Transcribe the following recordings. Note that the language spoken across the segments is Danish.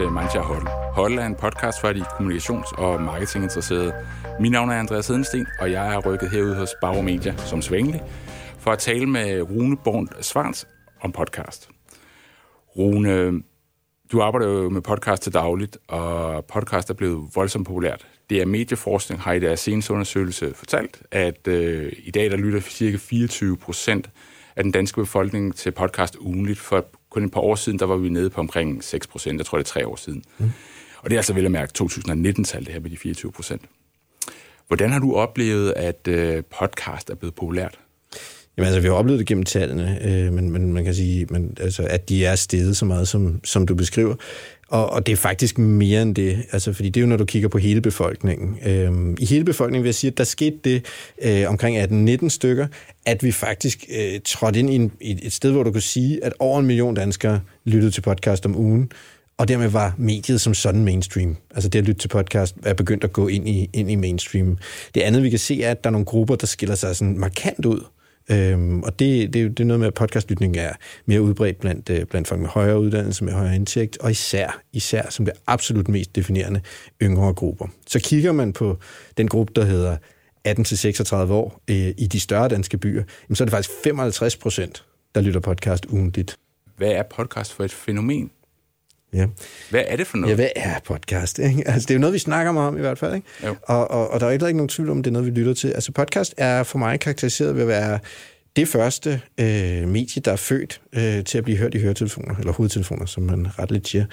til Mancha Hold. Hold er en podcast for de kommunikations- og marketinginteresserede. Mit navn er Andreas Heddensten, og jeg er rykket herude hos Bauer Media som sædvanlig for at tale med Rune Born-Svans om podcast. Rune, du arbejder jo med podcast til dagligt, og podcast er blevet voldsomt populært. DR Medieforskning har i deres seneste undersøgelse fortalt, at i dag der lytter cirka 24% af den danske befolkning til podcast ugenligt. For kun et par år siden, der var vi nede på omkring 6%, jeg tror det er 3 år siden. Mm. Og det er altså vel at mærke 2019-tal, det her med de 24%. Hvordan har du oplevet, at podcast er blevet populært? Jamen altså, vi har oplevet det gennem tallene, men man kan sige, at de er steget så meget, som du beskriver. Og det er faktisk mere end det, altså, fordi det er jo, når du kigger på hele befolkningen. I hele befolkningen vil jeg sige, at der skete det omkring 18-19 stykker, at vi faktisk trådte ind i et sted, hvor du kunne sige, at over 1 million danskere lyttede til podcast om ugen, og dermed var mediet som sådan mainstream. Altså det at lytte til podcast er begyndt at gå ind i mainstream. Det andet, vi kan se, er, at der er nogle grupper, der skiller sig sådan markant ud. Og det er noget med, at podcastlytning er mere udbredt blandt folk med højere uddannelse, med højere indtægt, og især som det absolut mest definerende yngre grupper. Så kigger man på den gruppe, der hedder 18-36 år i de større danske byer, så er det faktisk 55%, der lytter podcast ugentligt. Hvad er podcast for et fænomen? Ja. Hvad er det for noget? Ja, hvad er podcast? Ikke? Altså, det er jo noget, vi snakker meget om i hvert fald. Ikke? Og der er ikke nogen tvivl om, det er noget, vi lytter til. Altså, podcast er for mig karakteriseret ved at være det første medie, der er født til at blive hørt i høretelefoner, eller hovedtelefoner, som man ret lidt siger.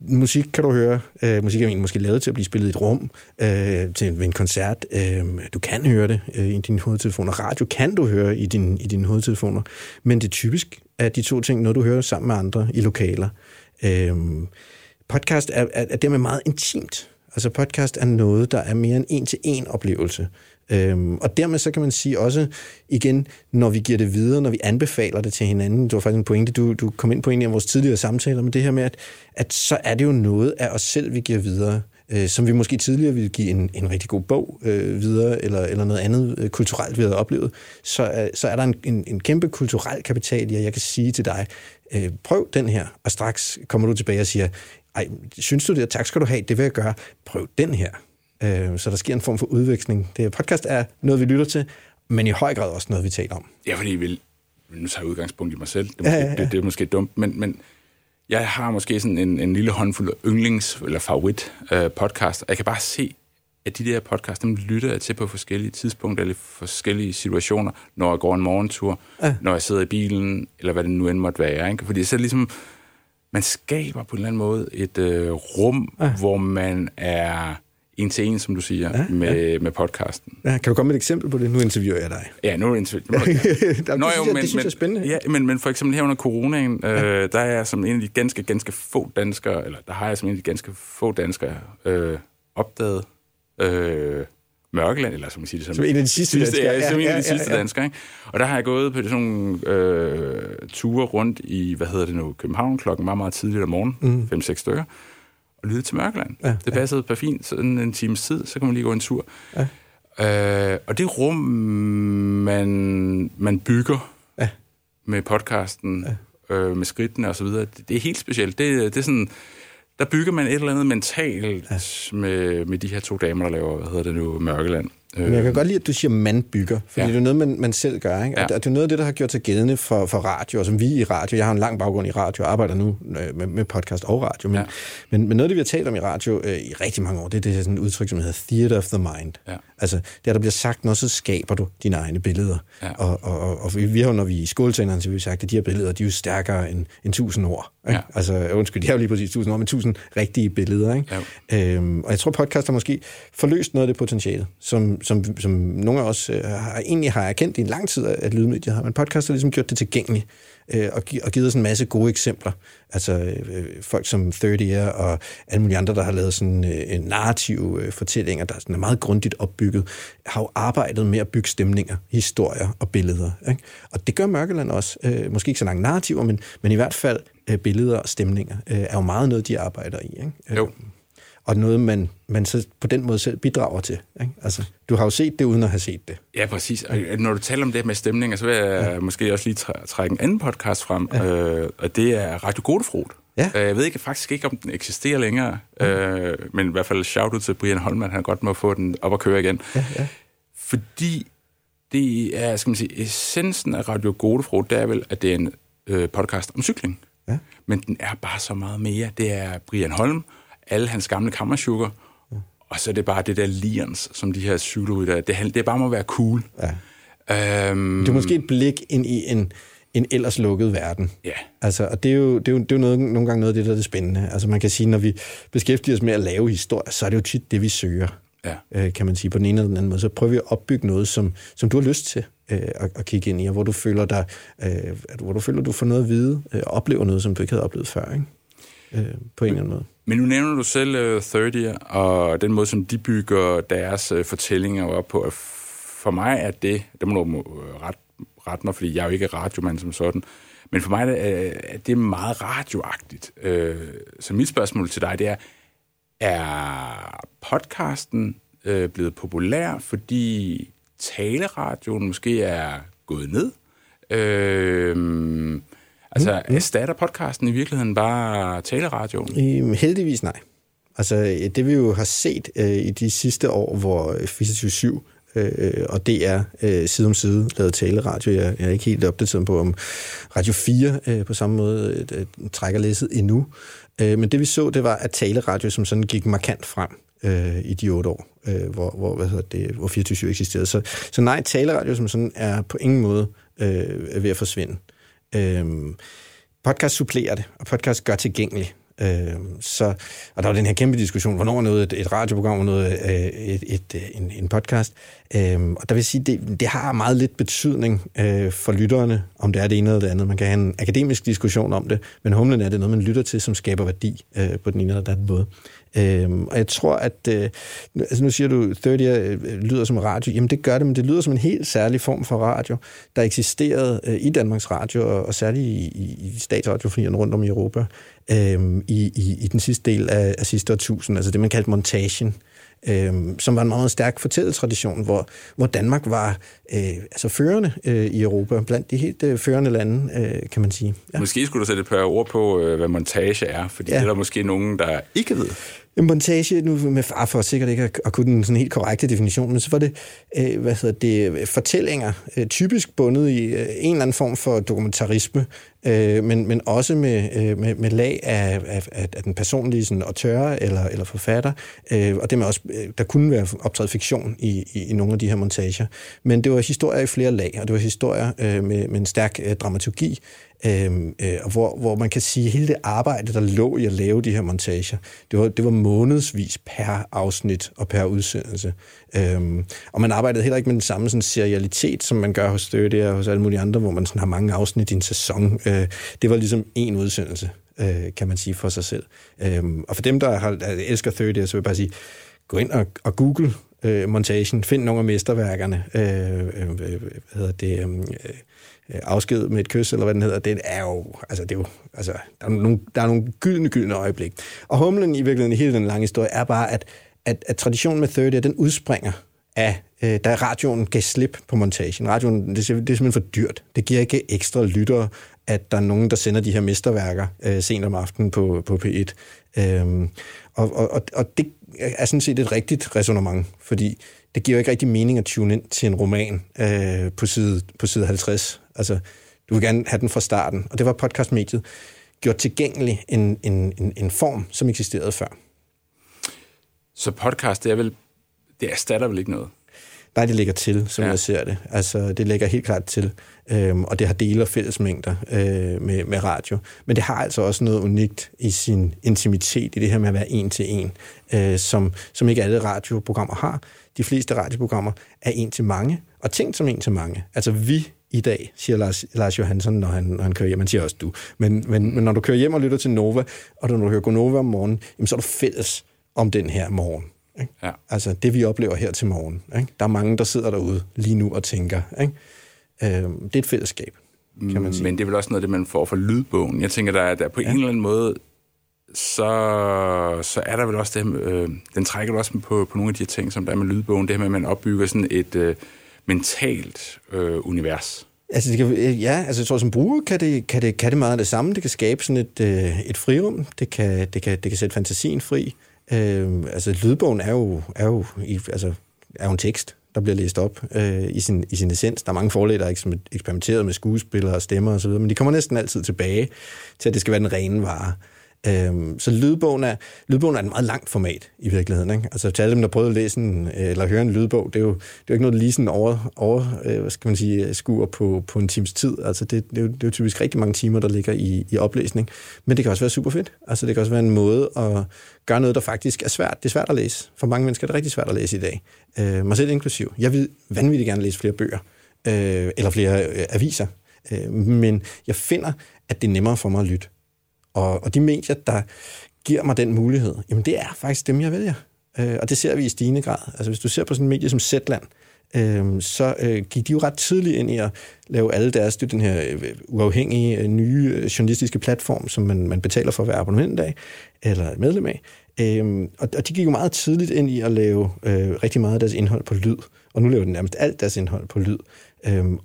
Musik kan du høre. Musik er måske lavet til at blive spillet i et rum, ved en koncert. Du kan høre det i dine hovedtelefoner. Radio kan du høre i dine hovedtelefoner. Men det er typisk, at de to ting, noget du hører sammen med andre i lokaler. Podcast er dermed meget intimt. Altså podcast er noget, der er mere en en-til-en oplevelse. Og dermed så kan man sige også, igen, når vi giver det videre, når vi anbefaler det til hinanden, det var faktisk en pointe, du kom ind på en af vores tidligere samtaler med det her med, at så er det jo noget af os selv, vi giver videre, som vi måske tidligere ville give en rigtig god bog videre, eller noget andet kulturelt, vi havde oplevet, så er der en kæmpe kulturel kapital i, at jeg kan sige til dig, prøv den her, og straks kommer du tilbage og siger, ej, synes du det, tak skal du have, det vil jeg gøre, prøv den her. Så der sker en form for udveksling. Det podcast er noget, vi lytter til, men i høj grad også noget, vi taler om. Ja, fordi nu tager jeg udgangspunkt i mig selv. Det er måske dumt, men jeg har måske sådan en lille håndfuld yndlings- eller favorit podcast, og jeg kan bare se, at de der podcast, dem lytter jeg til på forskellige tidspunkter eller forskellige situationer, når jeg går en morgentur, når jeg sidder i bilen, eller hvad det nu end måtte være. Ikke? Fordi så ligesom, man skaber på en eller anden måde et rum, hvor man er en til en, som du siger, med podcasten. Ja, kan du komme med et eksempel på det? Nu interviewer jeg dig. Ja, nu interviewer jeg dig. Det synes jeg er spændende. Ja, men for eksempel her under coronaen, der er jeg som en af de ganske få danskere, opdaget Mørkeland, eller som man siger det. Som en af de sidste danskere. Ja, som en af de sidste danskere. Og der har jeg gået på sådan ture rundt i, København, klokken meget tidligt om morgenen, 5-6 stykker, og lytte til Mørkeland. Ja, det passede perfekt. Sådan en times tid, så kan man lige gå en tur. Ja. Og det rum, man bygger med podcasten, med skridtene og så videre, det er helt specielt. Det er sådan, der bygger man et eller andet mentalt med de her to damer, der laver, Mørkeland. Men jeg kan godt lide, at du siger, man bygger, fordi det er noget, man selv gør, ikke? Og det er noget af det, der har gjort sig gældende for radio, og som vi i radio, jeg har en lang baggrund i radio, og arbejder nu med podcast og radio, men noget, det vi har talt om i radio i rigtig mange år, det er sådan et udtryk, som hedder theater of the mind. Ja. Altså, der bliver sagt noget, så skaber du dine egne billeder. Ja. Og vi har jo, når vi er i skoletræneren, så har vi sagt, at de her billeder, de er jo stærkere end 1000 ord. Ikke? Ja. Altså, undskyld, de har jo lige præcis 1000 ord, men 1000 rigtige billeder, ikke? Ja. Og jeg tror, podcast har måske forløst noget af det potentiale, som nogle af os egentlig har erkendt i en lang tid, at lydmedier har, men podcast har ligesom gjort det tilgængeligt, og givet os en masse gode eksempler. Altså folk som Third Ear og alle mulige andre, der har lavet sådan narrative fortællinger, der sådan er meget grundigt opbygget, har jo arbejdet med at bygge stemninger, historier og billeder. Ikke? Og det gør Mørkeland også. Måske ikke så langt narrativer, men i hvert fald billeder og stemninger er jo meget noget, de arbejder i. Ikke? Jo. Og noget, man så på den måde selv bidrager til. Ikke? Altså, du har jo set det, uden at have set det. Ja, præcis. Og når du taler om det med stemninger, så vil jeg måske også lige trække en anden podcast frem, og det er Radio Gode Frod, Ja. Jeg ved ikke, faktisk ikke, om den eksisterer længere, men i hvert fald shout-out til Brian Holm, han godt må få den op at køre igen. Ja, ja. Fordi det er, skal man sige, essensen af Radio Gode Frod, det er vel, at det er en podcast om cykling. Ja. Men den er bare så meget mere. Det er Brian Holm, alle hans gamle kammersjukker, og så er det bare det der lians, som de her cykelrytter, det er bare må være cool. Ja. Det er måske et blik ind i en ellers lukket verden. Ja. Yeah. Altså, og det er jo noget, nogle gange noget af det, der er det spændende. Altså, man kan sige, når vi beskæftiger os med at lave historier, så er det jo tit det, vi søger, kan man sige, på den ene eller den anden måde. Så prøver vi at opbygge noget, som du har lyst til at kigge ind i, og hvor du føler dig, du får noget at vide, og oplever noget, som du ikke havde oplevet før, ikke? På en eller anden måde. Men nu nævner du selv Third Ear, og den måde, som de bygger deres fortællinger op på. For mig er det må du rette mig, fordi jeg er jo ikke radiomand som sådan, men for mig er det meget radioagtigt. Så mit spørgsmål til dig, det er podcasten blevet populær, fordi taleradioen måske er gået ned? Altså, erstatter podcasten i virkeligheden bare taleradioen? Heldigvis nej. Altså, det vi jo har set i de sidste år, hvor 24-7 og DR side om side lavede taleradio. Jeg er ikke helt opdateret på, om Radio 4 på samme måde trækker læsset endnu. Men det vi så, det var, at taleradio som sådan gik markant frem i de 8 år, hvor 24-7 eksisterede. Så nej, taleradio som sådan er på ingen måde ved at forsvinde. Podcast supplerer det, og podcast gør tilgængelig. Og der var den her kæmpe diskussion, hvornår er noget et radioprogram, og noget en podcast. Og der vil sige, det har meget lidt betydning for lytterne, om det er det ene eller det andet. Man kan have en akademisk diskussion om det, men humlen er det noget, man lytter til, som skaber værdi på den ene eller den anden måde. Og jeg tror, at altså nu siger du, 30 lyder som radio. Jamen det gør det, men det lyder som en helt særlig form for radio, der eksisterede i Danmarks Radio, og særligt i statsradiofonierne rundt om i Europa, i den sidste del af sidste årtusind, altså det, man kaldte montagen, som var en meget stærk fortælletradition, hvor Danmark var altså førende i Europa, blandt de helt førende lande, kan man sige. Ja. Måske skulle du sætte et par ord på, hvad montage er, fordi det er der måske nogen, der ikke ved. Montage, nu med far for sikkert ikke at kunne den sådan helt korrekte definition, men så var det, fortællinger, typisk bundet i en eller anden form for dokumentarisme, men også med lag af den personlige sådan, autør eller forfatter, og det med også, der kunne være optaget fiktion i nogle af de her montager. Men det var historier i flere lag, og det var historier med en stærk dramaturgi, hvor man kan sige, at hele det arbejde, der lå i at lave de her montager, det var månedsvis per afsnit og per udsendelse. Og man arbejdede heller ikke med den samme sådan, serialitet, som man gør hos Third Ear og hos alle mulige andre, hvor man sådan, har mange afsnit i en sæson. Det var ligesom én udsendelse, kan man sige, for sig selv. Og for dem, der elsker Third Ear, så vil jeg bare sige, gå ind og google montagen, find nogle af mesterværkerne, afsked med et kys, eller hvad den hedder, der er nogle gyldne øjeblik. Og humlen i virkeligheden i hele den lange historie er bare, at traditionen med Third Ear, den udspringer af, da radioen gav slip på montagen. Radioen, det er simpelthen for dyrt. Det giver ikke ekstra lyttere, at der er nogen, der sender de her mesterværker sent om aftenen på P1. Og det er sådan set et rigtigt ræsonnement, fordi det giver jo ikke rigtig mening at tune ind til en roman på side 50. Altså, du vil gerne have den fra starten. Og det var podcastmediet gjort tilgængelig en form, som eksisterede før. Så podcast, det erstatter vel ikke noget? Nej, det lægger til, som jeg ser det. Altså, det lægger helt klart til, og det har dele og fællesmængder med radio. Men det har altså også noget unikt i sin intimitet, i det her med at være en til en, som ikke alle radioprogrammer har. De fleste radioprogrammer er en til mange, og tænkt som en til mange. Altså, vi i dag, siger Lars Johansson, når han kører hjem. Han siger også du. Men når du kører hjem og lytter til Nova, og når du hører Nova om morgenen, jamen, så er du fælles om den her morgen. Ikke? Ja. Altså det, vi oplever her til morgen. Ikke? Der er mange, der sidder derude lige nu og tænker. Ikke? Det er et fællesskab, kan man sige. Men det er vel også noget, det man får fra lydbogen. Jeg tænker, der på en eller anden måde, så er der vel også det, den trækker du også på nogle af de ting, som der er med lydbogen. Det her med, at man opbygger sådan et mentalt univers. Altså, det kan, ja, altså jeg tror, som bruger kan det meget af det samme. Det kan skabe sådan et frirum. Det kan sætte fantasien fri. Altså, lydbogen er jo en tekst, der bliver læst op i sin essens. Der er mange forlag, der er eksperimenteret med skuespillere og stemmer og så videre, men de kommer næsten altid tilbage til, at det skal være den rene vare. Så lydbogen er et meget langt format i virkeligheden, ikke? Altså til alle dem, der prøvede at læse eller høre en lydbog, det er jo ikke noget, der lige sådan skuer på en times tid. Altså det er jo typisk rigtig mange timer, der ligger i oplæsning. Men det kan også være super fedt. Altså det kan også være en måde at gøre noget, der faktisk er svært. Det er svært at læse. For mange mennesker er det rigtig svært at læse i dag. Mig selv inklusiv. Jeg vil vanvittigt gerne læse flere bøger, eller flere aviser. Men jeg finder, at det er nemmere for mig at lytte. Og de medier, der giver mig den mulighed, jamen det er faktisk dem, jeg vælger. Og det ser vi i stigende grad. Altså hvis du ser på sådan en medie som Zetland, så gik de jo ret tidligt ind i at lave alle deres, den her uafhængige, nye journalistiske platform, som man betaler for at være abonnent af, eller medlem af. Og de gik jo meget tidligt ind i at lave rigtig meget af deres indhold på lyd. Og nu laver de nærmest alt deres indhold på lyd.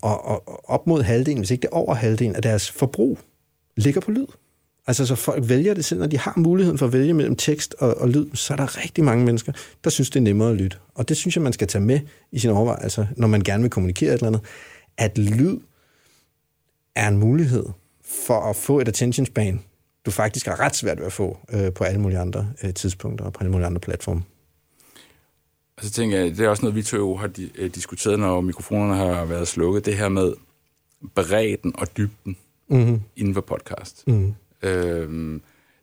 Og op mod halvdelen, hvis ikke det er over halvdelen, af deres forbrug ligger på lyd. Altså, så folk vælger det selv, når de har muligheden for at vælge mellem tekst og lyd, så er der rigtig mange mennesker, der synes, det er nemmere at lytte. Og det synes jeg, man skal tage med i sine overvejelser, når man gerne vil kommunikere et eller andet, at lyd er en mulighed for at få et attention span, du faktisk har ret svært ved at få på alle mulige andre tidspunkter og på alle mulige andre platforme. Og så tænker jeg, det er også noget, vi to har diskuteret, når mikrofonerne har været slukket, det her med bredden og dybden inden for podcast. Mm-hmm.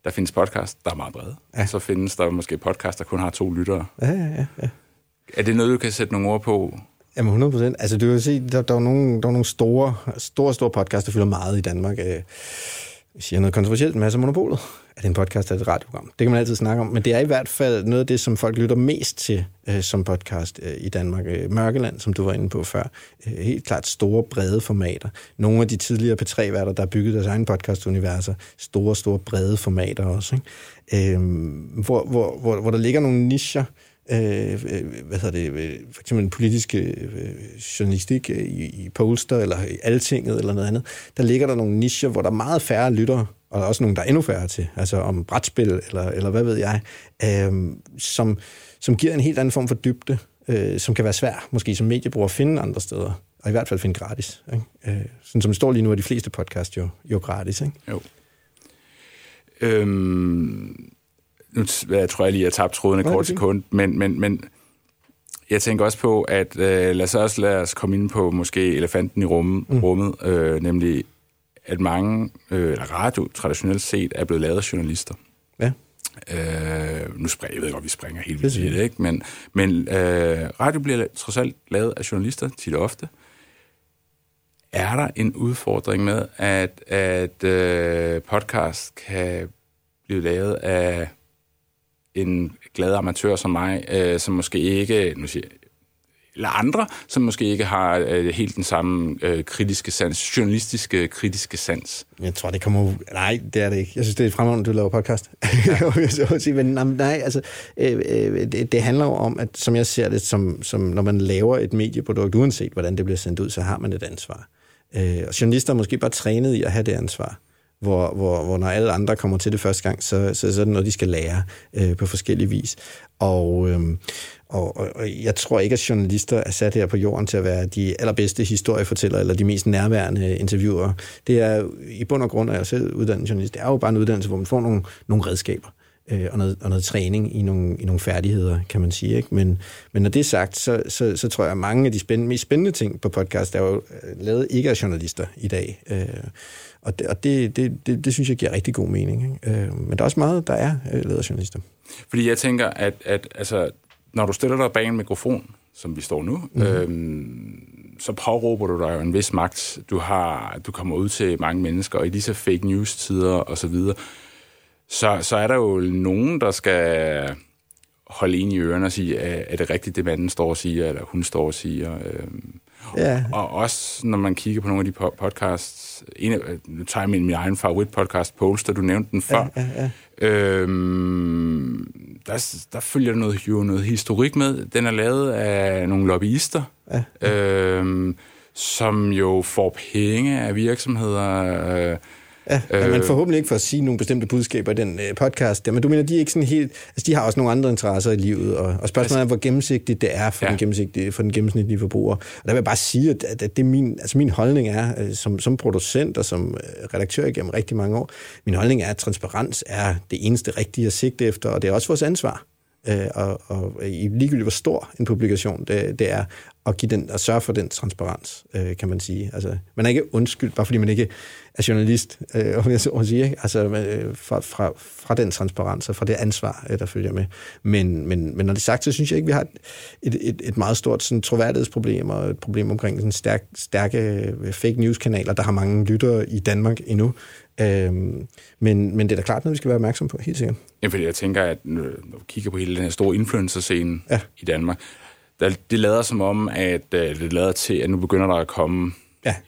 Der findes podcast, der er meget brede. Ja. Så findes der måske podcast, der kun har 2 lyttere. Ja. Er det noget, du kan sætte nogle ord på? Jamen 100%. Altså du kan se, der er nogle store podcasts, der fylder meget i Danmark. Jeg siger noget kontroversielt, men altså Monopolet. Er det en podcast, eller et radioprogram? Det kan man altid snakke om, men det er i hvert fald noget af det, som folk lytter mest til som podcast i Danmark. Mørkeland, som du var inde på før. Helt klart store, brede formater. Nogle af de tidligere P3-værter, der har bygget deres egen podcast-universer. Store, brede formater også. Ikke? Hvor der ligger nogle nischer. For eksempel en politisk journalistik i Poster eller i Altinget eller noget andet, der ligger der nogle nicher, hvor der er meget færre lyttere, og der er også nogle, der er endnu færre til, altså om brætspil eller hvad ved jeg, som giver en helt anden form for dybde, som kan være svær, måske som mediebruger, at finde andre steder, og i hvert fald finde gratis. Ikke? Sådan som det står lige nu, er de fleste podcast jo gratis. Ikke? Jo. Nu tror jeg lige, at jeg tabte tråden en kort sekund, men jeg tænker også på, at lad os komme ind på måske elefanten i rummet, nemlig at mange radio traditionelt set er blevet lavet af journalister. Ja. Jeg ved godt, vi springer helt vildt i det, ikke? Men radio bliver trods alt lavet af journalister tit og ofte. Er der en udfordring med, at podcast kan blive lavet af en glad amatør som mig, som måske ikke, eller andre, som måske ikke har helt den samme kritiske sans, journalistiske kritiske sans. Jeg tror, det kommer... Nej, det er det ikke. Jeg synes, det er fremragende, du laver podcast. Ja. Det handler jo om, at som jeg ser det, som når man laver et medieprodukt, uanset hvordan det bliver sendt ud, så har man et ansvar. Og journalister er måske bare trænet i at have det ansvar. Hvor når alle andre kommer til det første gang, så er det noget, de skal lære på forskellige vis. Og jeg tror ikke, at journalister er sat her på jorden til at være de allerbedste historiefortællere eller de mest nærværende interviewer. Det er i bund og grund, at jeg selv uddannet journalist, det er jo bare en uddannelse, hvor man får nogle redskaber og noget træning i nogle færdigheder, kan man sige. Ikke? Men når det er sagt, så tror jeg, at mange af de mest spændende ting på podcast er jo lavet ikke af journalister i dag. Og det synes jeg giver rigtig god mening. Ikke? Men der er også meget, der er lavet af journalister. Fordi jeg tænker, at når du stiller dig bag en mikrofon, som vi står nu, så påråber du dig jo en vis magt. Du kommer ud til mange mennesker, og i disse fake news-tider osv., så er der jo nogen, der skal holde ind i ørerne og sige, er det rigtigt, det manden står og siger, eller hun står og siger. Ja. Og også, når man kigger på nogle af de podcasts, nu tager jeg min egen favoritpodcast, Poster, du nævnte den før, ja. Der følger noget historik med. Den er lavet af nogle lobbyister, ja. som jo får penge af virksomheder. Ja, man forhåbentlig ikke for at sige nogle bestemte budskaber i den podcast der, men du mener, de er ikke sådan helt... Altså, de har også nogle andre interesser i livet, og spørgsmålet er, hvor gennemsigtigt det er for, for den gennemsigtige forbruger. Og der vil jeg bare sige, at det min holdning er, som producent og som redaktør igennem rigtig mange år, min holdning er, at transparens er det eneste rigtige at sigte efter, og det er også vores ansvar. Og ligegyldigt hvor stor en publikation det er, at give den, at sørge for den transparens, kan man sige. Altså, man er ikke undskyldt, bare fordi man ikke er journalist, fra den transparens og fra det ansvar, der følger med. Men når det er sagt, så synes jeg ikke, vi har et meget stort sådan, troværdighedsproblem og et problem omkring sådan, stærke fake news-kanaler, der har mange lyttere i Danmark endnu. Men det er da klart noget, vi skal være opmærksom på, helt sikkert. Ja, fordi jeg tænker, at når vi kigger på hele den her store influencer-scene i Danmark, det lader som om, at det lader til, at nu begynder der at komme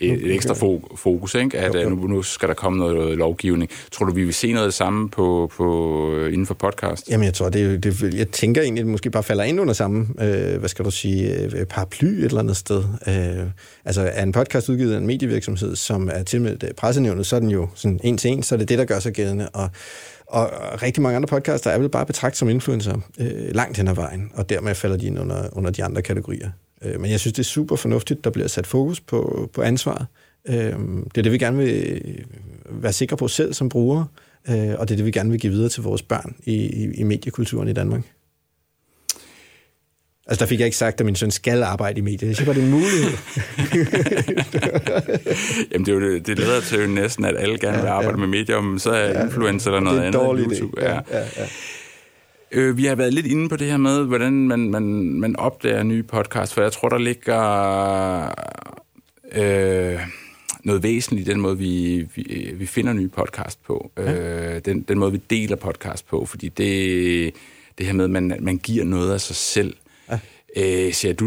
et ekstra fokus, ikke? At nu skal der komme noget lovgivning. Tror du, vi vil se noget af det samme inden for podcast? Jamen, jeg tror, jeg tænker egentlig, at det måske bare falder ind under samme, paraply et eller andet sted. Er en podcast udgivet af en medievirksomhed, som er tilmeldt pressenævnet, så er den jo sådan en til en, så er det det, der gør sig gældende, og rigtig mange andre podcaster er vel bare betragtet som influencer langt hen ad vejen, og dermed falder de ind under de andre kategorier. Men jeg synes, det er super fornuftigt, der bliver sat fokus på ansvaret. Det er det, vi gerne vil være sikre på selv som brugere, og det er det, vi gerne vil give videre til vores børn i mediekulturen i Danmark. Altså, der fik jeg ikke sagt, at min søn skal arbejde i medier. Jeg siger bare, det er en mulighed. Jamen, det leder til jo næsten, at alle gerne vil arbejde med medier, men så er influencer eller noget andet. Det er dårligt. Ja. Vi har været lidt inde på det her med, hvordan man opdager nye podcasts, for jeg tror, der ligger noget væsentligt i den måde, vi finder nye podcasts på. Den måde, vi deler podcasts på, fordi det her med, at man giver noget af sig selv. Ser du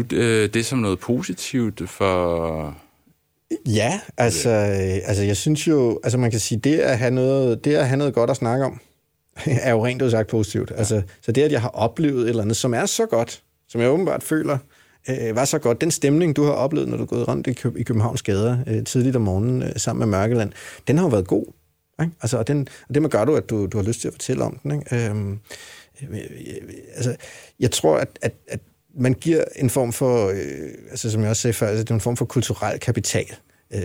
det som noget positivt for... Ja, jeg synes jo, man kan sige, det at have noget godt at snakke om, er jo rent udsagt positivt. Ja. Altså, så det, at jeg har oplevet et eller andet, som er så godt, som jeg åbenbart føler, var så godt. Den stemning, du har oplevet, når du er gået rundt i Københavns gader tidligt om morgenen sammen med Mørkeland, den har jo været god. Ikke? Altså, og det man gør, at du har lyst til at fortælle om den. Ikke? Jeg tror, at man giver en form for, som jeg også sagde før, det er en form for kulturel kapital,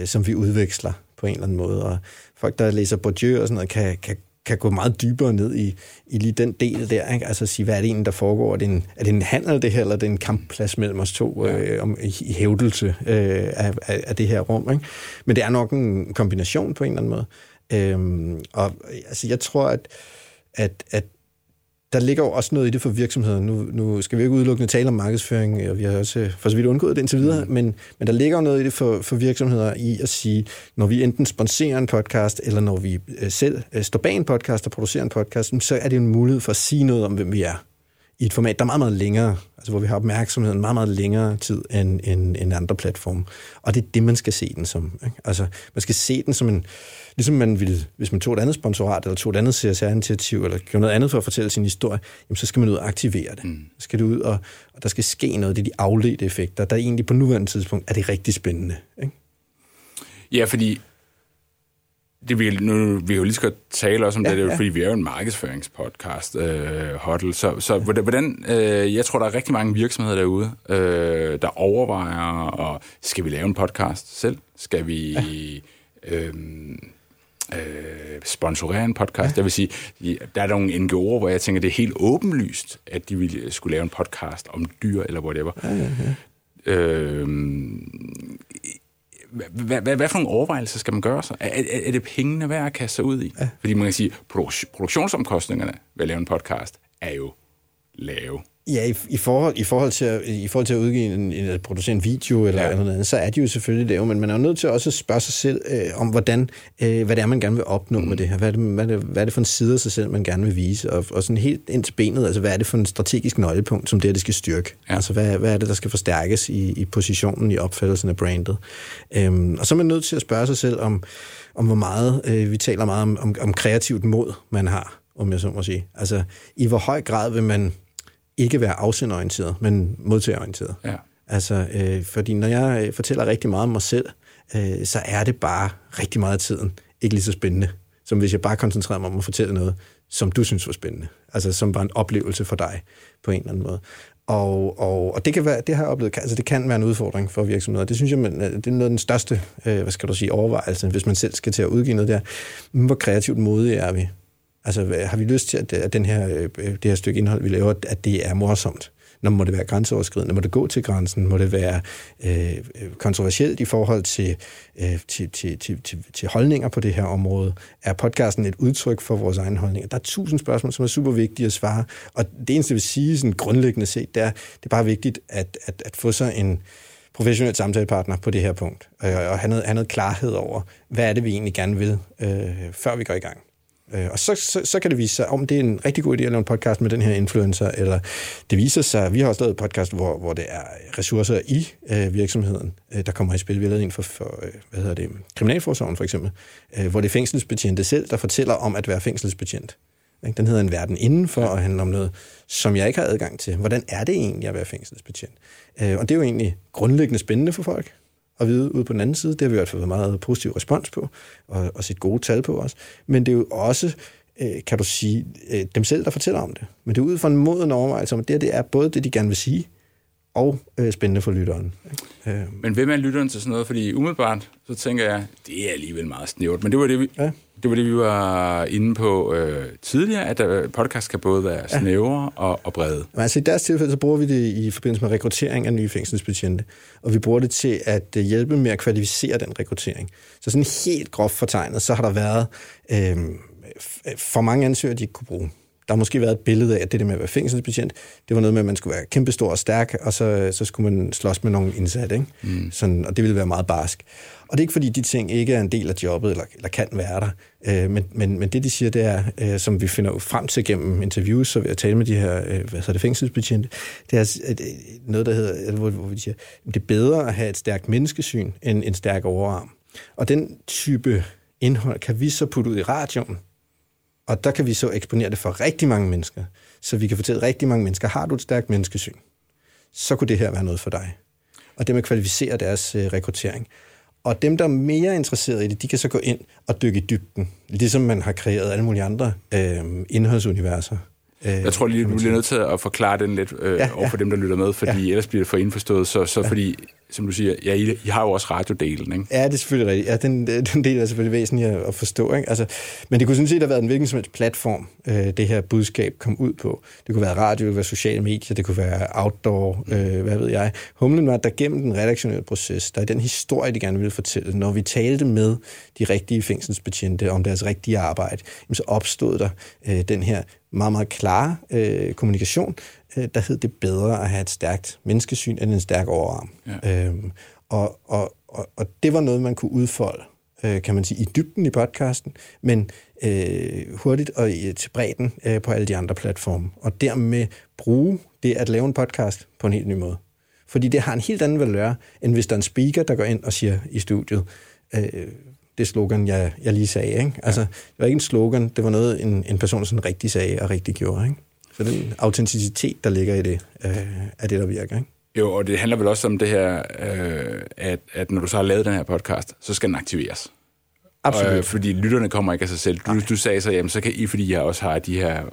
som vi udveksler på en eller anden måde. Og folk, der læser Bourdieu og sådan noget, kan gå meget dybere ned i lige den del der, ikke? Altså sige, hvad er det egentlig, der foregår? Er det en handel, det her, eller er det en kampplads mellem os to i hævdelse af det her rum? Ikke? Men det er nok en kombination på en eller anden måde. Jeg tror, at der ligger jo også noget i det for virksomheder. Nu skal vi ikke udelukkende tale om markedsføring, og vi har også for så vidt undgået det indtil videre, men der ligger jo noget i det for virksomheder i at sige, når vi enten sponsorer en podcast, eller når vi selv står bag en podcast og producerer en podcast, så er det en mulighed for at sige noget om, hvem vi er. I et format, der er meget, meget længere, altså hvor vi har opmærksomheden meget, meget længere tid end andre platforme. Og det er det, man skal se den som. Ikke? Altså, man skal se den som ligesom man ville, hvis man tog et andet sponsorat, eller tog et andet CSR-initiativ, eller gjorde noget andet for at fortælle sin historie, jamen, så skal man ud og aktivere det. Så skal du ud, og der skal ske noget, det er de afledte effekter, der egentlig på nuværende tidspunkt er det rigtig spændende. Ikke? Ja, fordi... Vi jo lige skal tale også om det, fordi vi er jo en markedsføringspodcast, Hotel. Så hvordan, jeg tror, der er rigtig mange virksomheder derude, der overvejer, og skal vi lave en podcast selv? Skal vi sponsorere en podcast? Jeg vil sige, der er nogle NGO'er, hvor jeg tænker, det er helt åbenlyst, at de ville skulle lave en podcast om dyr, eller whatever. Ja. Hvad for nogle overvejelser skal man gøre så? Er det pengene værd at kaste sig ud i? Ja. Fordi man kan sige, produktionsomkostningerne ved at lave en podcast er jo lave. Ja, i forhold til at udgive en producere en video eller noget andet, så er de jo selvfølgelig lave, men man er jo nødt til også at spørge sig selv om, hvordan, hvad det er, man gerne vil opnå med det her. Hvad er det for en side af sig selv, man gerne vil vise? Og sådan helt ind til benet, altså hvad er det for en strategisk nøglepunkt, som det skal styrke? Ja. Altså hvad er det, der skal forstærkes i positionen, i opfattelsen af brandet? Og så er man nødt til at spørge sig selv om hvor meget, vi taler meget om kreativt mod, man har, om jeg så må sige. Altså i hvor høj grad vil man ikke være afsenderorienteret, men modtagerorienteret. Ja. Altså, fordi når jeg fortæller rigtig meget om mig selv, så er det bare rigtig meget af tiden ikke lige så spændende, som hvis jeg bare koncentrerer mig om at fortælle noget, som du synes var spændende. Altså, som var en oplevelse for dig på en eller anden måde. Og det kan være, det har jeg oplevet, altså det kan være en udfordring for virksomheder. Det synes jeg, det er noget af den største, overvejelse, hvis man selv skal til at udgive noget der. Hvor kreativt modige er vi? Altså, har vi lyst til, at det her stykke indhold, vi laver, at det er morsomt? Når må det være grænseoverskridende? Må det gå til grænsen? Må det være kontroversielt i forhold til holdninger på det her område? Er podcasten et udtryk for vores egne holdninger? Der er 1000 spørgsmål, som er super vigtige at svare, og det eneste, jeg vil sige sådan grundlæggende set, det er bare vigtigt at få sig en professionel samtalepartner på det her punkt, og have noget klarhed over, hvad er det, vi egentlig gerne vil, før vi går i gang. Og så kan det vise sig, om det er en rigtig god idé at lave en podcast med den her influencer, eller det viser sig, vi har også lavet et podcast, hvor det er ressourcer i virksomheden, der kommer i spil. Vi har lavet en for kriminalforsorgen for eksempel, hvor det er fængselsbetjente selv, der fortæller om at være fængselsbetjent. Den hedder En Verden Indenfor, og handler om noget, som jeg ikke har adgang til. Hvordan er det egentlig at være fængselsbetjent? Og det er jo egentlig grundlæggende spændende for folk at vide ude på den anden side. Det har vi i hvert fald fået meget positiv respons på, og set gode tal på også. Men det er jo også, kan du sige, dem selv, der fortæller om det. Men det er ud fra en moden overvejelse om, at det er både det, de gerne vil sige, og spændende for lytteren. Men hvem er lytteren til sådan noget? Fordi umiddelbart, så tænker jeg, det er alligevel meget snævert. Men det var det, vi var inde på tidligere, at podcast kan både være snævre og brede. Men altså i deres tilfælde, så bruger vi det i forbindelse med rekruttering af nye fængselsbetjente. Og vi bruger det til at hjælpe med at kvalificere den rekruttering. Så sådan helt groft fortegnet, så har der været for mange ansøgere, de ikke kunne bruge. Der har måske været et billede af, at det der med at være fængselsbetjent, det var noget med, at man skulle være kæmpestor og stærk, og så skulle man slås med nogle indsatte, ikke? Mm. Sådan, og det ville være meget barsk. Og det er ikke, fordi de ting ikke er en del af jobbet, eller kan være der, men det, de siger, det er, som vi finder frem til gennem interviews, så ved at tale med de her fængselsbetjente, det er noget, der hedder, hvor de siger, det er bedre at have et stærkt menneskesyn, end en stærk overarm. Og den type indhold kan vi så putte ud i radioen, og der kan vi så eksponere det for rigtig mange mennesker, så vi kan fortælle rigtig mange mennesker, har du et stærkt menneskesyn, så kunne det her være noget for dig. Og det med at kvalificere deres rekruttering. Og dem, der er mere interesseret i det, de kan så gå ind og dykke i dybden, ligesom man har kreeret alle mulige andre indholdsuniverser. Jeg tror lige, du bliver nødt til at forklare den lidt over for dem, der lytter med, fordi ellers bliver det for indforstået. Så fordi, som du siger, I har jo også radiodelen, ikke? Ja, det er selvfølgelig rigtigt. Ja, den del er selvfølgelig væsentlig at forstå, ikke? Altså, men det kunne sådan set have været en hvilken som helst platform, det her budskab kom ud på. Det kunne være radio, det kunne være sociale medier, det kunne være outdoor, hvad ved jeg. Humlen var, der gennem den redaktionelle proces, der er den historie, de gerne ville fortælle. Når vi talte med de rigtige fængselsbetjente om deres rigtige arbejde, så opstod der den her meget, meget klare kommunikation, der hed det bedre at have et stærkt menneskesyn end en stærk overarm. Ja. Og det var noget, man kunne udfolde, kan man sige, i dybden i podcasten, men hurtigt og til bredden på alle de andre platforme. Og dermed bruge det at lave en podcast på en helt ny måde. Fordi det har en helt anden valør, end hvis der er en speaker, der går ind og siger i studiet, det slogan, jeg lige sagde, ikke? Altså, det var ikke en slogan, det var noget, en person sådan rigtig sagde og rigtig gjorde, ikke? Så den autenticitet, der ligger i det, er det, der virker, ikke? Jo, og det handler vel også om det her, at når du så har lavet den her podcast, så skal den aktiveres. Absolut. Fordi lytterne kommer ikke af sig selv. Du sagde så, jamen, så kan I, fordi jeg også har de her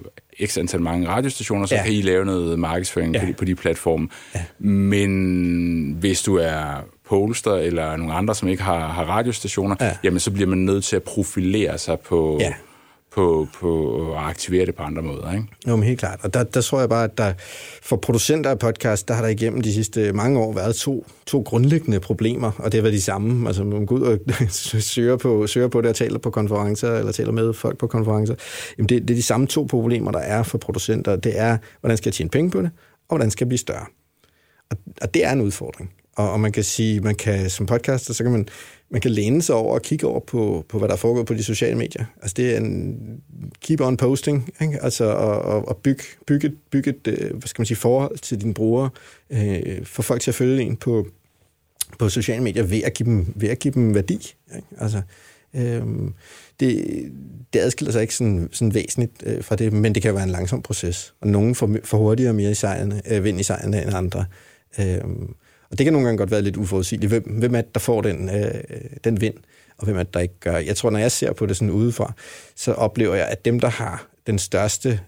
x antal mange radiostationer, så kan I lave noget markedsføring på de platforme. Ja. Men hvis du er Pollstr eller nogle andre, som ikke har radiostationer, jamen så bliver man nødt til at profilere sig på at aktivere det på andre måder, ikke? Jo, men helt klart. Og der tror jeg bare, at der, for producenter af podcast, der har der igennem de sidste mange år været to grundlæggende problemer, og det har været de samme. Altså, man går ud og søger på det og taler på konferencer, eller taler med folk på konferencer. Jamen, det er de samme to problemer, der er for producenter. Det er, hvordan skal jeg tjene penge på det, og hvordan skal jeg blive større? Og det er en udfordring. Og man kan sige, man kan som podcaster, så kan man kan læne sig over og kigge over på hvad der foregår på de sociale medier. Altså det er en keep on posting, ikke? Altså og bygge et, hvad skal man sige, forhold til dine brugere, få folk til at følge en på sociale medier ved at give dem værdi, ikke? Altså det adskiller sig ikke sådan væsentligt fra det, men det kan være en langsom proces, og nogen får hurtigere og mere vind i sejlene end andre. Og det kan nogle gange godt være lidt uforudsigeligt. Hvem er det, der får den vind, og hvem er det, der ikke gør? Jeg tror, når jeg ser på det sådan udefra, så oplever jeg, at dem, der har den største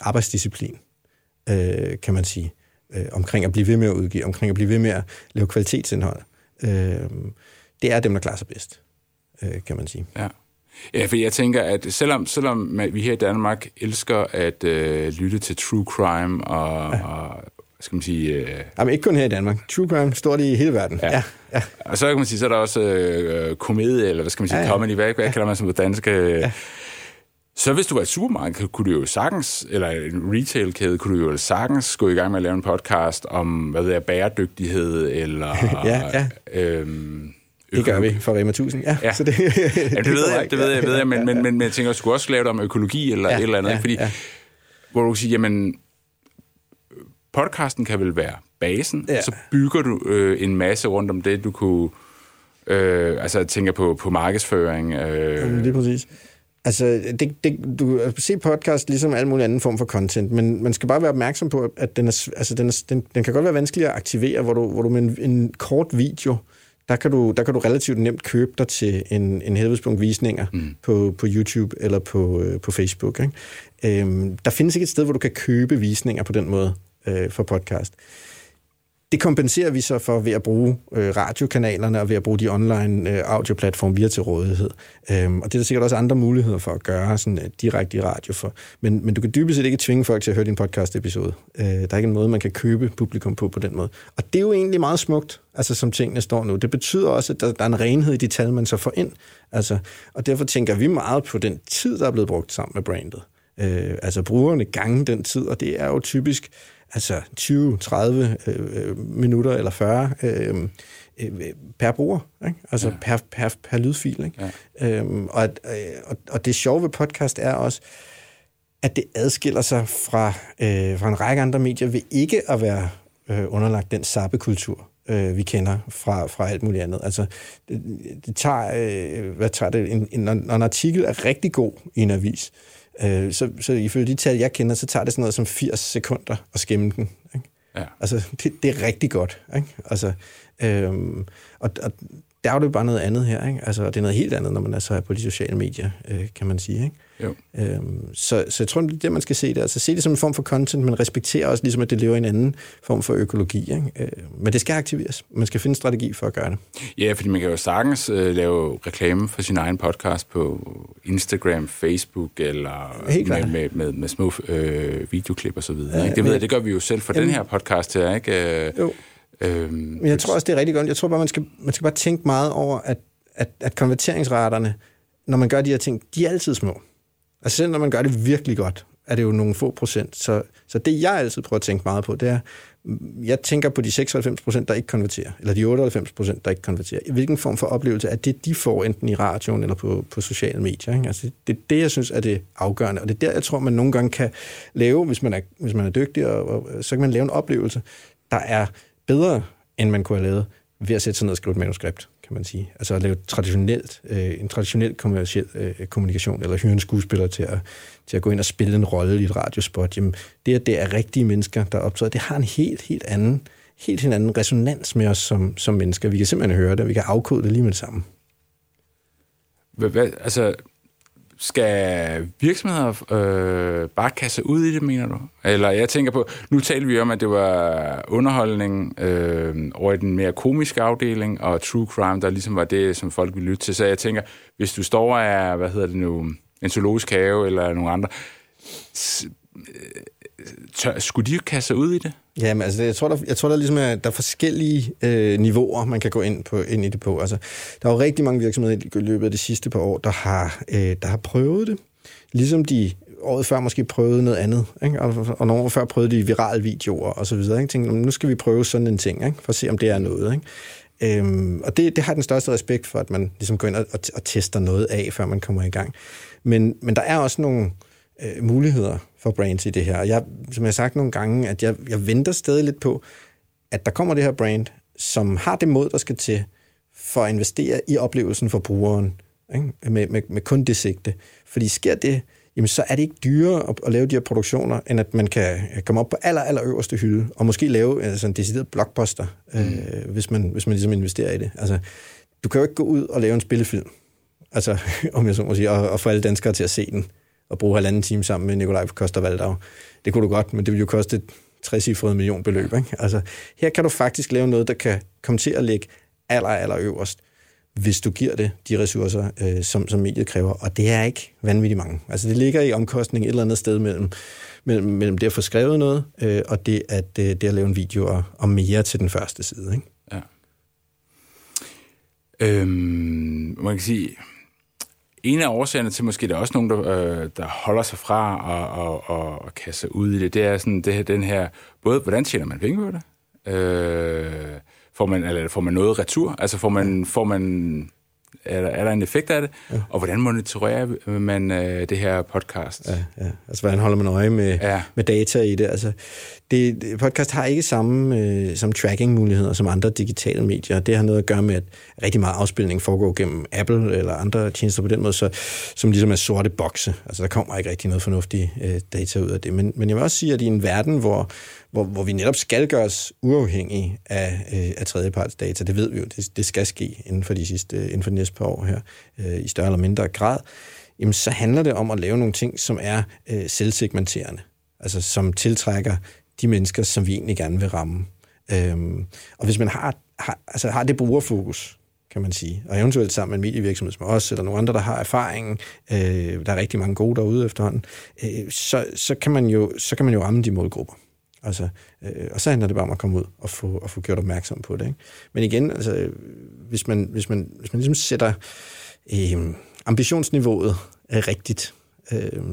arbejdsdisciplin, kan man sige, omkring at blive ved med at udgive, omkring at blive ved med at lave kvalitetsindhold, det er dem, der klarer sig bedst, kan man sige. Ja. Ja, for jeg tænker, at selvom vi her i Danmark elsker at lytte til true crime og, ja, og skal man sige... Jamen ikke kun her i Danmark. True crime står det i hele verden. Ja. Ja, ja. Og så kan man sige, så er der også komedie, eller hvad skal man sige, ja, ja, comedy, hvad kalder man som på dansk... Ja. Så hvis du var et supermarked, kunne du jo sagtens, eller en retailkæde, kunne du jo sagtens gå i gang med at lave en podcast om, hvad ved jeg, bæredygtighed, eller... ja, ja. Det gør vi for Rema 1000, ja. Ja. Så det, ja, det ved jeg, men jeg tænker, at du skulle også lave det om økologi, eller ja, et eller andet, ja, fordi, ja, hvor du kan sige, jamen, podcasten kan vel være basen, ja, så bygger du en masse rundt om det, du kunne, altså jeg tænker på markedsføring. Jamen, det er præcis. Altså, du se podcast ligesom alle mulige anden form for content, men man skal bare være opmærksom på, at den kan godt være vanskelig at aktivere, hvor du med en kort video, der kan du relativt nemt købe dig til en helvedespunkt visninger på YouTube eller på Facebook. Ikke? Der findes ikke et sted, hvor du kan købe visninger på den måde for podcast. Det kompenserer vi så for ved at bruge radiokanalerne og ved at bruge de online audioplatforme, vi har til rådighed. Og det er der sikkert også andre muligheder for at gøre sådan, direkte i radio for. Men du kan dybest set ikke tvinge folk til at høre din podcast-episode. Der er ikke en måde, man kan købe publikum på den måde. Og det er jo egentlig meget smukt, altså som tingene står nu. Det betyder også, at der er en renhed i de tal, man så får ind. Altså, og derfor tænker vi meget på den tid, der er blevet brugt sammen med brandet. Altså brugerne gange den tid, og det er jo typisk... Altså 20, 30 minutter eller 40 per bruger, ikke? Altså ja, per lydfil. Ikke? Ja. Og det sjove ved podcast er også, at det adskiller sig fra en række andre medier ved ikke at være underlagt den sappekultur, vi kender fra alt muligt andet. Altså, det tager, hvad tager det? En artikel er rigtig god i en avis. Så ifølge de tal, jeg kender, så tager det sådan noget som 80 sekunder at skæmme den. Ikke? Ja. Altså, det er rigtig godt. Ikke? Altså, og der er jo bare noget andet her. Ikke? Altså, det er noget helt andet, når man altså er på de sociale medier, kan man sige. Ikke? Jo. Så jeg tror, det er det, man skal se det. Altså, se det som en form for content, men respekterer også, ligesom, at det lever i en anden form for økologi. Ikke? Men det skal aktiveres. Man skal finde en strategi for at gøre det. Ja, fordi man kan jo sagtens lave reklame for sin egen podcast på Instagram, Facebook, eller med små videoklip og så videre. Ja, ikke? Det ved jeg, det gør vi jo selv for den her podcast her, ikke? Jo. Men jeg tror også, det er rigtig godt. Jeg tror bare, man skal bare tænke meget over, at konverteringsraterne, når man gør de her ting, de er altid små. Altså selv når man gør det virkelig godt, er det jo nogle få procent. Så det, jeg altid prøver at tænke meget på, det er, jeg tænker på de 96%, der ikke konverterer, eller de 98%, der ikke konverterer. Hvilken form for oplevelse er det, de får, enten i radioen eller på sociale medier? Ikke? Altså, det er det, jeg synes er det afgørende, og det er der, jeg tror, man nogle gange kan lave, hvis man er dygtig, og så kan man lave en oplevelse, der er bedre, end man kunne have lavet ved at sætte sig ned og skrive et manuskript, kan man sige. Altså at lave en traditionel kommerciel kommunikation, eller hyre en skuespiller til at gå ind og spille en rolle i et radiospot. Jamen, det, at det er rigtige mennesker, der optræder, det har en helt anden resonans med os som mennesker. Vi kan simpelthen høre det, vi kan afkode det lige med det samme. Altså, skal virksomheder bare kaste ud i det, mener du? Eller jeg tænker på, nu talte vi om, at det var underholdning over i den mere komiske afdeling, og true crime, der ligesom var det, som folk ville lytte til. Så jeg tænker, hvis du står og er, en zoologisk have eller nogle andre, skulle de jo kaste sig ud i det? Jamen, altså, jeg tror, der ligesom der er forskellige niveauer, man kan gå ind i det på. Altså, der er jo rigtig mange virksomheder i løbet af de sidste par år, der har prøvet det. Ligesom de året før måske prøvede noget andet, ikke? Og nogle år før prøvede de virale videoer og så videre. Ikke? Tænkte, nu skal vi prøve sådan en ting, ikke? For at se, om det er noget, ikke? Og det har den største respekt for, at man ligesom går ind og tester noget af, før man kommer i gang. Men der er også nogle muligheder for brands i det her. Og jeg, som jeg har sagt nogle gange, at jeg venter stadig lidt på, at der kommer det her brand, som har det mod, der skal til for at investere i oplevelsen for brugeren, ikke? Med kun det sigte. Fordi sker det, jamen så er det ikke dyrere at lave de her produktioner, end at man kan komme op på aller øverste hylde, og måske lave altså en decideret blockbuster, hvis man ligesom investerer i det. Altså, du kan jo ikke gå ud og lave en spillefilm, altså, om jeg så må sige, og få alle danskere til at se den, og bruge 1,5 time sammen med Nikolaj Koster-Waldau. Det kunne du godt, men det ville jo koste et 3-cifrede millionbeløb, ikke? Altså, her kan du faktisk lave noget, der kan komme til at ligge aller øverst, hvis du giver det de ressourcer, som mediet kræver. Og det er ikke vanvittigt mange. Altså, det ligger i omkostning et eller andet sted mellem det at få skrevet noget, og det at lave en video og mere til den første side, ikke? Ja. Man kan sige, en af årsagerne til, måske der er også nogen, der holder sig fra og kaster sig ud i det, det er sådan den her, både hvordan tjener man penge på det? Får man noget retur? Altså får man er der en effekt af det? Ja. Og hvordan monitorerer man det her podcast? Ja. Altså hvordan holder man øje med data i det? Altså, podcast har ikke samme tracking-muligheder som andre digitale medier. Det har noget at gøre med, at rigtig meget afspilning foregår gennem Apple eller andre tjenester på den måde, så, som ligesom er sorte bokse. Altså der kommer ikke rigtig noget fornuftige data ud af det. Men jeg vil også sige, at i en verden, hvor vi netop skal gøres uafhængige af tredjepartsdata, det ved vi jo, det skal ske inden for de næste par år her, i større eller mindre grad, jamen så handler det om at lave nogle ting, som er selvsegmenterende. Altså som tiltrækker de mennesker, som vi egentlig gerne vil ramme. Og hvis man har det brugerfokus, kan man sige, og eventuelt sammen med en medievirksomhed som os, eller nogle andre, der har erfaringen, der er rigtig mange gode derude efterhånden, så kan man jo ramme de målgrupper. Altså, og så handler det bare om at komme ud og få gjort opmærksom på det, ikke? Men igen, altså, hvis man ligesom sætter ambitionsniveauet rigtigt,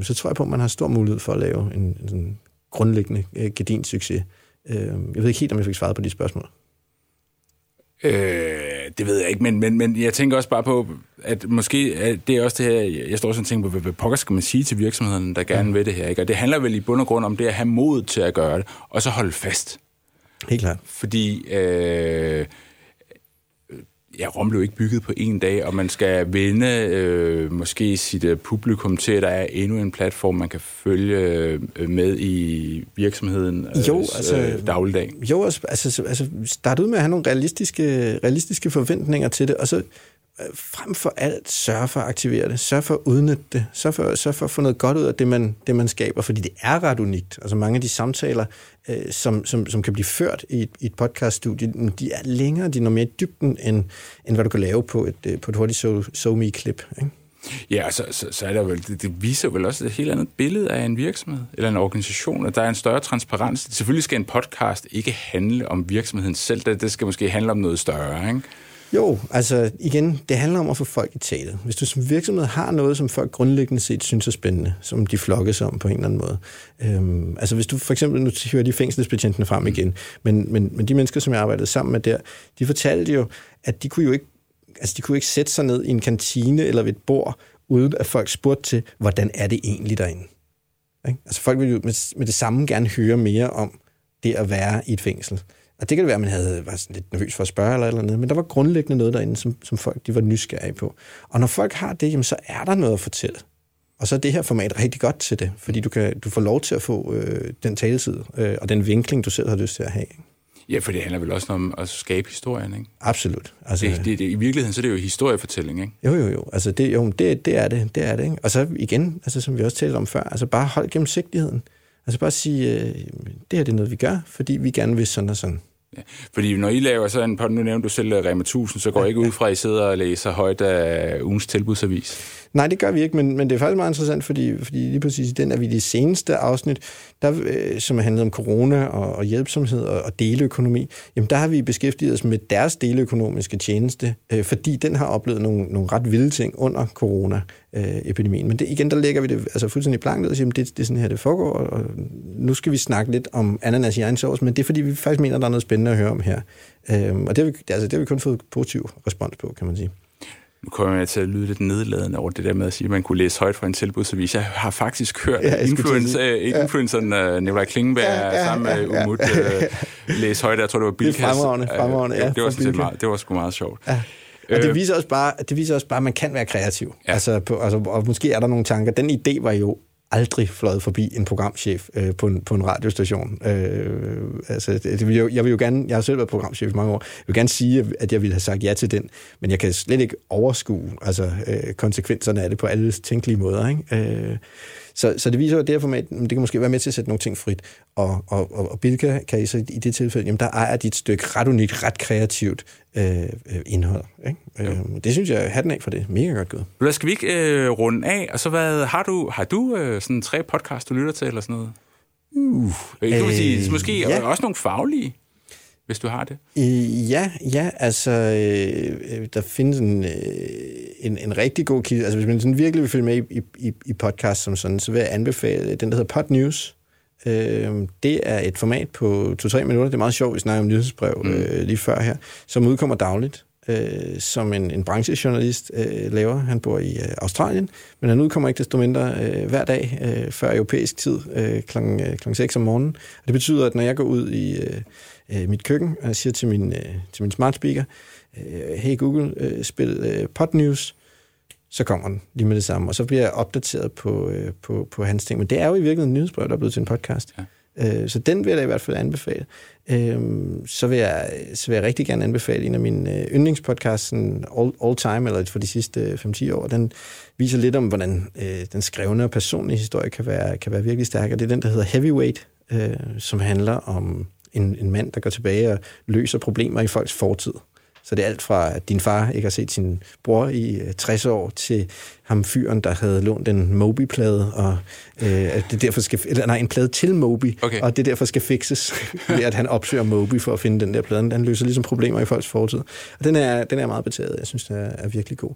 så tror jeg på, at man har stor mulighed for at lave en grundlæggende gedin succes. Jeg ved ikke helt, om jeg fik svaret på de spørgsmål. Det ved jeg ikke, men jeg tænker også bare på, at måske at det er også det her, jeg står også og tænker på, hvad pokker skal man sige til virksomhederne, der gerne vil det her, ikke? Og det handler vel i bund og grund om det at have mod til at gøre det, og så holde fast. Helt klart. Fordi Rom blev ikke bygget på en dag, og man skal vende måske sit publikum til, at der er endnu en platform, man kan følge med i virksomheden dagligdag. Jo, altså start ud med at have nogle realistiske forventninger til det, og så frem for alt sørge for at aktivere det, sørge for at udnytte det, sørge for at få noget godt ud af det man skaber, fordi det er ret unikt. Altså mange af de samtaler, som kan blive ført i et podcaststudie, de er længere, de når mere i dybden, end hvad du kan lave på et hurtigt SoMe-klip, ikke? Ja, og så er der vel, det viser vel også et helt andet billede af en virksomhed eller en organisation, og der er en større transparens. Selvfølgelig skal en podcast ikke handle om virksomheden selv, det skal måske handle om noget større, ikke? Jo, altså igen, det handler om at få folk i tale. Hvis du som virksomhed har noget, som folk grundlæggende set synes er spændende, som de flokkes om på en eller anden måde. Altså hvis du for eksempel, nu hører de fængselsbetjentene frem igen, men de mennesker, som jeg arbejdede sammen med der, de fortalte jo, at de kunne ikke sætte sig ned i en kantine eller ved et bord, uden at folk spurgte til, hvordan er det egentlig derinde? Okay? Altså folk ville jo med det samme gerne høre mere om det at være i et fængsel. Og det kan det være, at man var sådan lidt nervøs for at spørge eller andet, men der var grundlæggende noget derinde, som folk de var nysgerrige på. Og når folk har det, jamen, så er der noget at fortælle. Og så er det her format rigtig godt til det, fordi du får lov til at få den taletid og den vinkling, du selv har lyst til at have. Ikke? Ja, for det handler vel også om at skabe historien, ikke? Absolut. Altså, i virkeligheden så er det jo historiefortælling, ikke? Jo. Altså, det er det, ikke? Og så igen, altså, som vi også talte om før, altså bare hold gennemsigtigheden. Altså bare sige, det her det er noget, vi gør, fordi vi gerne vil sådan og sådan. Ja, fordi når I laver sådan en podcast, nu nævnte du selv Rema 1000, så går I ikke ud fra, at I sidder og læser højt af ugens tilbudsavis. Nej, det gør vi ikke, men det er faktisk meget interessant, fordi lige præcis i den, at vi i det seneste afsnit, som handlede om corona og hjælpsomhed og deleøkonomi, jamen der har vi beskæftiget os med deres deleøkonomiske tjeneste, fordi den har oplevet nogle ret vilde ting under coronaepidemien. Men det, igen, der lægger vi det altså fuldstændig blankt ud og siger, at det er sådan her, det foregår, og nu skal vi snakke lidt om ananas i egen sovs, men det er fordi, vi faktisk mener, der er noget spændende at høre om her. Og det har vi kun fået positiv respons på, kan man sige. Nu kommer jeg til at lyde lidt nedladende over det der med at sige, at man kunne læse højt fra en tilbudsavis. Jeg har faktisk hørt influenceren Neva Klingberg sammen med Umut læse højt. Jeg tror, det var Bilkast. Det er fremragende det var sgu meget sjovt. Ja. Og det viser også bare, at man kan være kreativ. Ja. Altså, og måske er der nogle tanker. Den idé var jo aldrig fløjet forbi en programchef på en radiostation. Jeg vil jo gerne, jeg har selv været programchef i mange år, jeg vil gerne sige, at jeg ville have sagt ja til den, men jeg kan slet ikke overskue konsekvenserne af det på alle tænkelige måder. Ikke? Så det viser jo, at det her format, det kan måske være med til at sætte nogle ting frit, og Bilka kan I så i det tilfælde, jamen der ejer de et stykke ret unikt, ret kreativt indhold. Ikke? Det synes jeg, hatten af for det. Mega godt gået. Hvad skal vi ikke runde af? Og så hvad, har du sådan 3 podcast, du lytter til, eller sådan noget? Du vil sige, måske ja. Også nogle faglige, hvis du har det. Der findes en rigtig god kilde. Altså, hvis man sådan virkelig vil følge med i podcast som sådan, så vil jeg anbefale den, der hedder PodNews. Det er et format på 2-3 minutter. Det er meget sjovt, vi snakker om nyhedsbrev lige før her, som udkommer dagligt, som en branchejournalist laver. Han bor i Australien, men han udkommer ikke desto mindre hver dag før europæisk tid kl. 6 om morgenen. Og det betyder, at når jeg går ud i mit køkken, og jeg siger til min smart speaker, hey Google, spil PodNews, så kommer den lige med det samme, og så bliver jeg opdateret på hans ting. Men det er jo i virkeligheden en nyhedsbrev, der er blevet til en podcast. Ja. Så den vil jeg da i hvert fald anbefale. Så vil jeg rigtig gerne anbefale en af mine yndlingspodcasts, all time, eller for de sidste 5-10 år. Den viser lidt om, hvordan den skrevne og personlige historie kan være virkelig stærk. Og det er den, der hedder Heavyweight, som handler om en mand, der går tilbage og løser problemer i folks fortid. Så det er alt fra, at din far ikke har set sin bror i 60 år, til ham fyren, der havde lånt en Moby-plade, og en plade til Moby, okay. Og det derfor skal fikses, ved at han opsøger Moby for at finde den der plade. Han løser ligesom problemer i folks fortid. Og den er meget betaget. Jeg synes, den er virkelig god.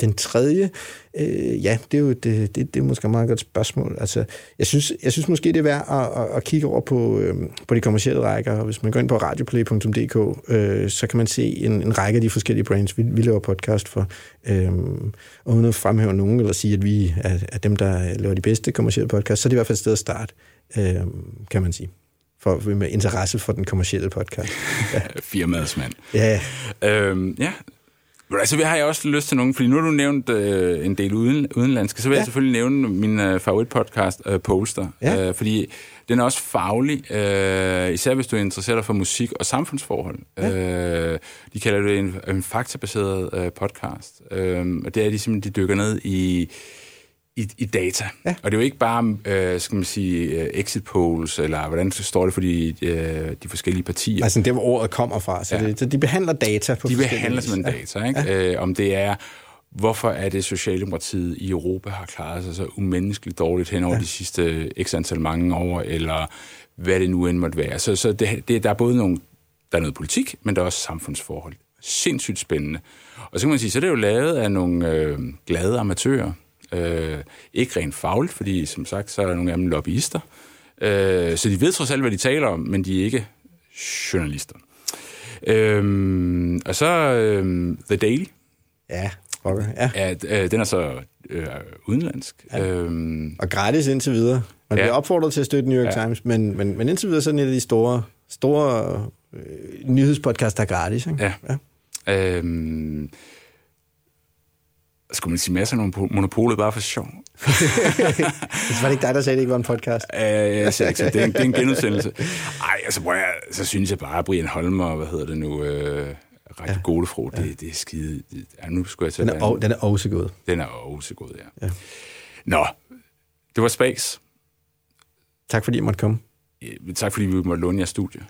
Den tredje, det er jo det er måske et meget godt spørgsmål. Altså, jeg synes måske, det er værd at kigge over på de kommercielle rækker, og hvis man går ind på radioplay.dk, så kan man se en række af de forskellige brands, vi laver podcast for, og uden at fremhæve nogen, eller sige, at vi er dem, der laver de bedste kommercielle podcast, så er det i hvert fald et sted at starte, kan man sige. Med interesse for den kommercielle podcast. Ja. Firmadsmand. Ja. Altså, jeg har også lyst til nogen, fordi nu har du nævnt en del udenlandske, så vil jeg selvfølgelig nævne min favoritpodcast, Poster, fordi den er også faglig, især hvis du er interesseret for musik og samfundsforhold. Ja. De kalder det en faktabaseret podcast, og det er simpelthen, de dykker ned i data. Ja. Og det er jo ikke bare, skal man sige, exit polls, eller hvordan står det for de forskellige partier. Altså det, hvor ordet kommer fra. Så de behandler data på forskellige. De behandler simpelthen data, ikke? Ja. Om det er, hvorfor er det Socialdemokratiet i Europa har klaret sig så umenneskeligt dårligt hen over de sidste x antal mange år, eller hvad det nu end måtte være. Så der er både der er noget politik, men der er også samfundsforhold. Sindssygt spændende. Og så kan man sige, så er det jo lavet af nogle glade amatører, ikke rent fagligt, fordi som sagt, så er der nogle af dem lobbyister. Så de ved trods alt, hvad de taler om, men de er ikke journalister. Og så The Daily. Ja, okay. Den er så udenlandsk. Ja. Og gratis indtil videre. Man bliver opfordret til at støtte New York Times, men indtil videre så er det en af de store nyhedspodcasts, der er gratis. Ikke? Ja. Skulle man sige masser af monopolet bare for sjov? Det var ikke dig, der sagde, det ikke var en podcast. Jeg sagde ikke, det er en genudsendelse. Ej, altså så synes jeg bare, at Brian Holm og Radio Gode Frod, det er skide. Nu skulle jeg tage den er også god. Den er også god, ja. Nå, det var Space. Tak fordi I måtte komme. Tak fordi vi måtte låne jeres studie.